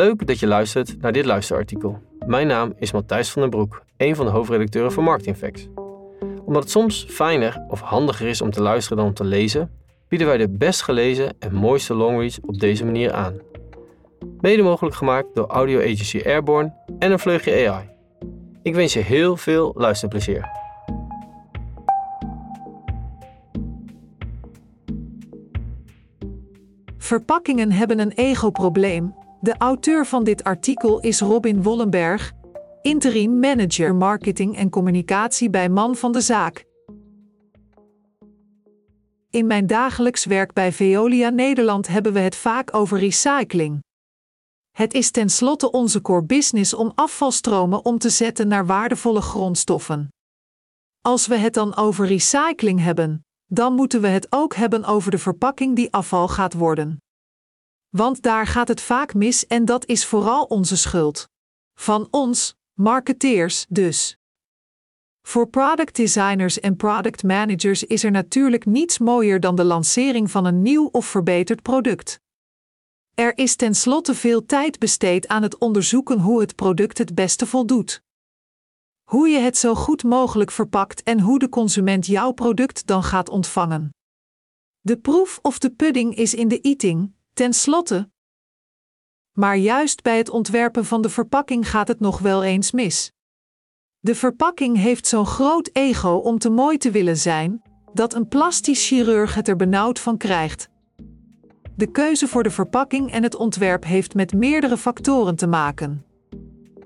Leuk dat je luistert naar dit luisterartikel. Mijn naam is Matthijs van den Broek, een van de hoofdredacteuren van Marketing Facts. Omdat het soms fijner of handiger is om te luisteren dan om te lezen, bieden wij de best gelezen en mooiste longreads op deze manier aan. Mede mogelijk gemaakt door Audio Agency Airborne en een vleugje AI. Ik wens je heel veel luisterplezier. Verpakkingen hebben een ego-probleem. De auteur van dit artikel is Robin Wollenberg, interim manager marketing en communicatie bij Man van de Zaak. In mijn dagelijks werk bij Veolia Nederland hebben we het vaak over recycling. Het is tenslotte onze core business om afvalstromen om te zetten naar waardevolle grondstoffen. Als we het dan over recycling hebben, dan moeten we het ook hebben over de verpakking die afval gaat worden. Want daar gaat het vaak mis en dat is vooral onze schuld. Van ons, marketeers dus. Voor product designers en product managers is er natuurlijk niets mooier dan de lancering van een nieuw of verbeterd product. Er is tenslotte veel tijd besteed aan het onderzoeken hoe het product het beste voldoet. Hoe je het zo goed mogelijk verpakt en hoe de consument jouw product dan gaat ontvangen. De proof of the pudding is in the eating, tenslotte. Maar juist bij het ontwerpen van de verpakking gaat het nog wel eens mis. De verpakking heeft zo'n groot ego om te mooi te willen zijn, dat een plastisch chirurg het er benauwd van krijgt. De keuze voor de verpakking en het ontwerp heeft met meerdere factoren te maken.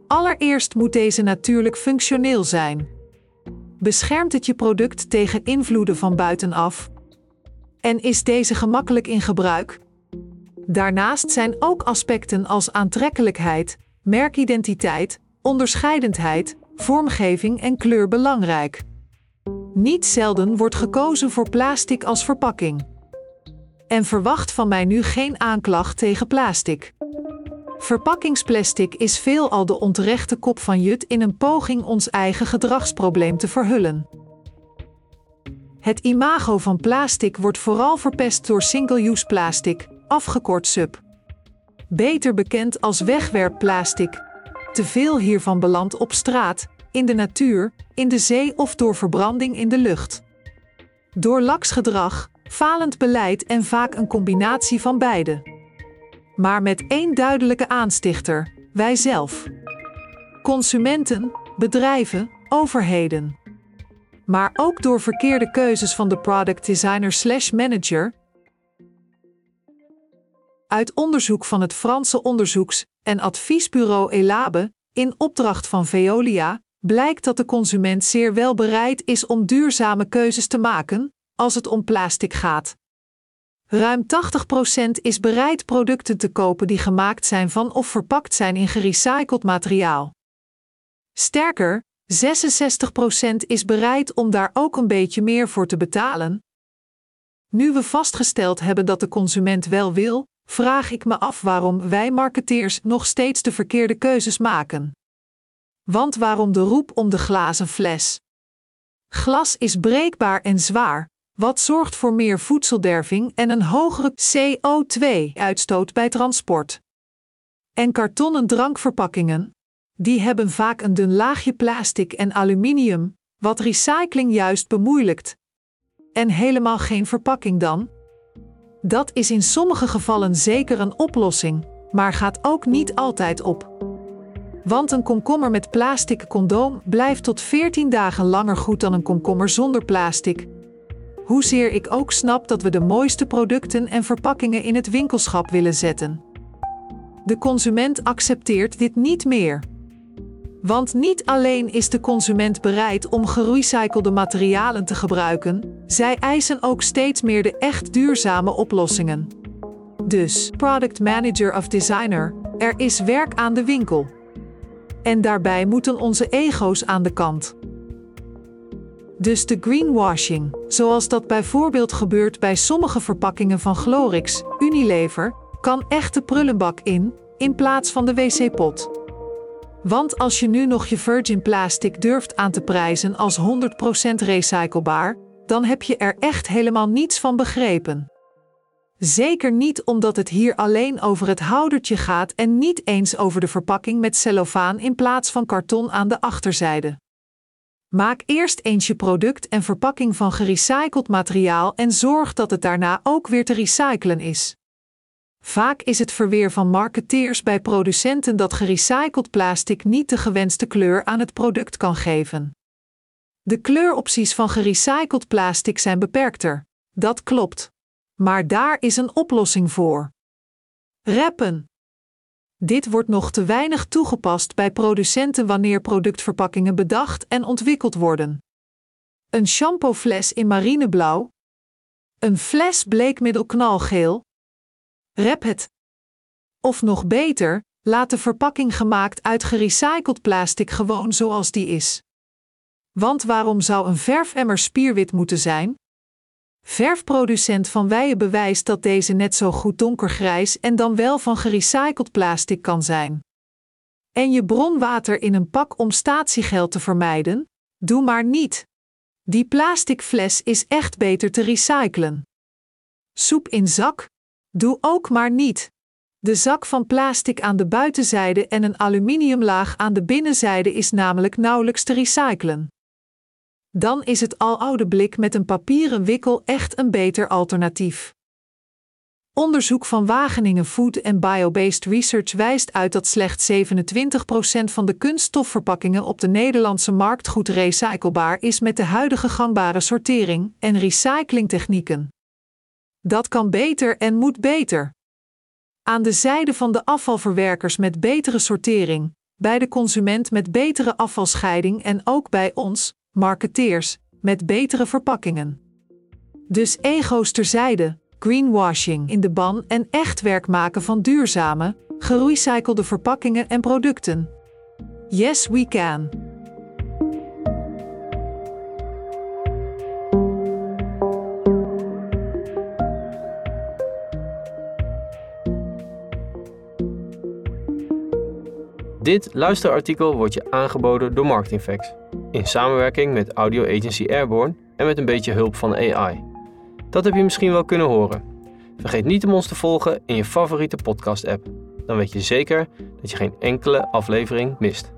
Allereerst moet deze natuurlijk functioneel zijn. Beschermt het je product tegen invloeden van buitenaf? En is deze gemakkelijk in gebruik? Daarnaast zijn ook aspecten als aantrekkelijkheid, merkidentiteit, onderscheidendheid, vormgeving en kleur belangrijk. Niet zelden wordt gekozen voor plastic als verpakking. En verwacht van mij nu geen aanklacht tegen plastic. Verpakkingsplastic is veelal de onterechte kop van jut in een poging ons eigen gedragsprobleem te verhullen. Het imago van plastic wordt vooral verpest door single-use plastic, afgekort SUP. Beter bekend als wegwerpplastic. Te veel hiervan belandt op straat, in de natuur, in de zee of door verbranding in de lucht. Door laks gedrag, falend beleid en vaak een combinatie van beide. Maar met één duidelijke aanstichter, wij zelf. Consumenten, bedrijven, overheden. Maar ook door verkeerde keuzes van de product designer/manager. Uit onderzoek van het Franse onderzoeks- en adviesbureau Elabe, in opdracht van Veolia, blijkt dat de consument zeer wel bereid is om duurzame keuzes te maken, als het om plastic gaat. Ruim 80% is bereid producten te kopen die gemaakt zijn van of verpakt zijn in gerecycled materiaal. Sterker, 66% is bereid om daar ook een beetje meer voor te betalen. Nu we vastgesteld hebben dat de consument wel wil, vraag ik me af waarom wij marketeers nog steeds de verkeerde keuzes maken. Want waarom de roep om de glazen fles? Glas is breekbaar en zwaar, wat zorgt voor meer voedselderving en een hogere CO2-uitstoot bij transport. En kartonnen drankverpakkingen? Die hebben vaak een dun laagje plastic en aluminium, wat recycling juist bemoeilijkt. En helemaal geen verpakking dan? Dat is in sommige gevallen zeker een oplossing, maar gaat ook niet altijd op. Want een komkommer met plastic condoom blijft tot 14 dagen langer goed dan een komkommer zonder plastic. Hoezeer ik ook snap dat we de mooiste producten en verpakkingen in het winkelschap willen zetten. De consument accepteert dit niet meer. Want niet alleen is de consument bereid om gerecyclede materialen te gebruiken, zij eisen ook steeds meer de echt duurzame oplossingen. Dus, product manager of designer, er is werk aan de winkel. En daarbij moeten onze ego's aan de kant. Dus de greenwashing, zoals dat bijvoorbeeld gebeurt bij sommige verpakkingen van Glorix, Unilever, kan echt de prullenbak in plaats van de wc-pot. Want als je nu nog je virgin plastic durft aan te prijzen als 100% recyclebaar, dan heb je er echt helemaal niets van begrepen. Zeker niet omdat het hier alleen over het houdertje gaat en niet eens over de verpakking met cellofaan in plaats van karton aan de achterzijde. Maak eerst eens je product en verpakking van gerecycled materiaal en zorg dat het daarna ook weer te recyclen is. Vaak is het verweer van marketeers bij producenten dat gerecycled plastic niet de gewenste kleur aan het product kan geven. De kleuropties van gerecycled plastic zijn beperkter. Dat klopt. Maar daar is een oplossing voor. Wrappen. Dit wordt nog te weinig toegepast bij producenten wanneer productverpakkingen bedacht en ontwikkeld worden. Een shampoofles in marineblauw. Een fles bleekmiddel knalgeel. Wrap het. Of nog beter, laat de verpakking gemaakt uit gerecycled plastic gewoon zoals die is. Want waarom zou een verfemmer spierwit moeten zijn? Verfproducent Van Weijen bewijst dat deze net zo goed donkergrijs en dan wel van gerecycled plastic kan zijn. En je bronwater in een pak om statiegeld te vermijden? Doe maar niet. Die plastic fles is echt beter te recyclen. Soep in zak? Doe ook maar niet. De zak van plastic aan de buitenzijde en een aluminiumlaag aan de binnenzijde is namelijk nauwelijks te recyclen. Dan is het aloude blik met een papieren wikkel echt een beter alternatief. Onderzoek van Wageningen Food and Biobased Research wijst uit dat slechts 27% van de kunststofverpakkingen op de Nederlandse markt goed recyclebaar is met de huidige gangbare sortering en recyclingtechnieken. Dat kan beter en moet beter. Aan de zijde van de afvalverwerkers met betere sortering, bij de consument met betere afvalscheiding en ook bij ons, marketeers, met betere verpakkingen. Dus ego's terzijde, greenwashing in de ban en echt werk maken van duurzame, gerecyclede verpakkingen en producten. Yes, we can. Dit luisterartikel wordt je aangeboden door Marketing Facts, in samenwerking met Audio Agency Airborne en met een beetje hulp van AI. Dat heb je misschien wel kunnen horen. Vergeet niet om ons te volgen in je favoriete podcast-app. Dan weet je zeker dat je geen enkele aflevering mist.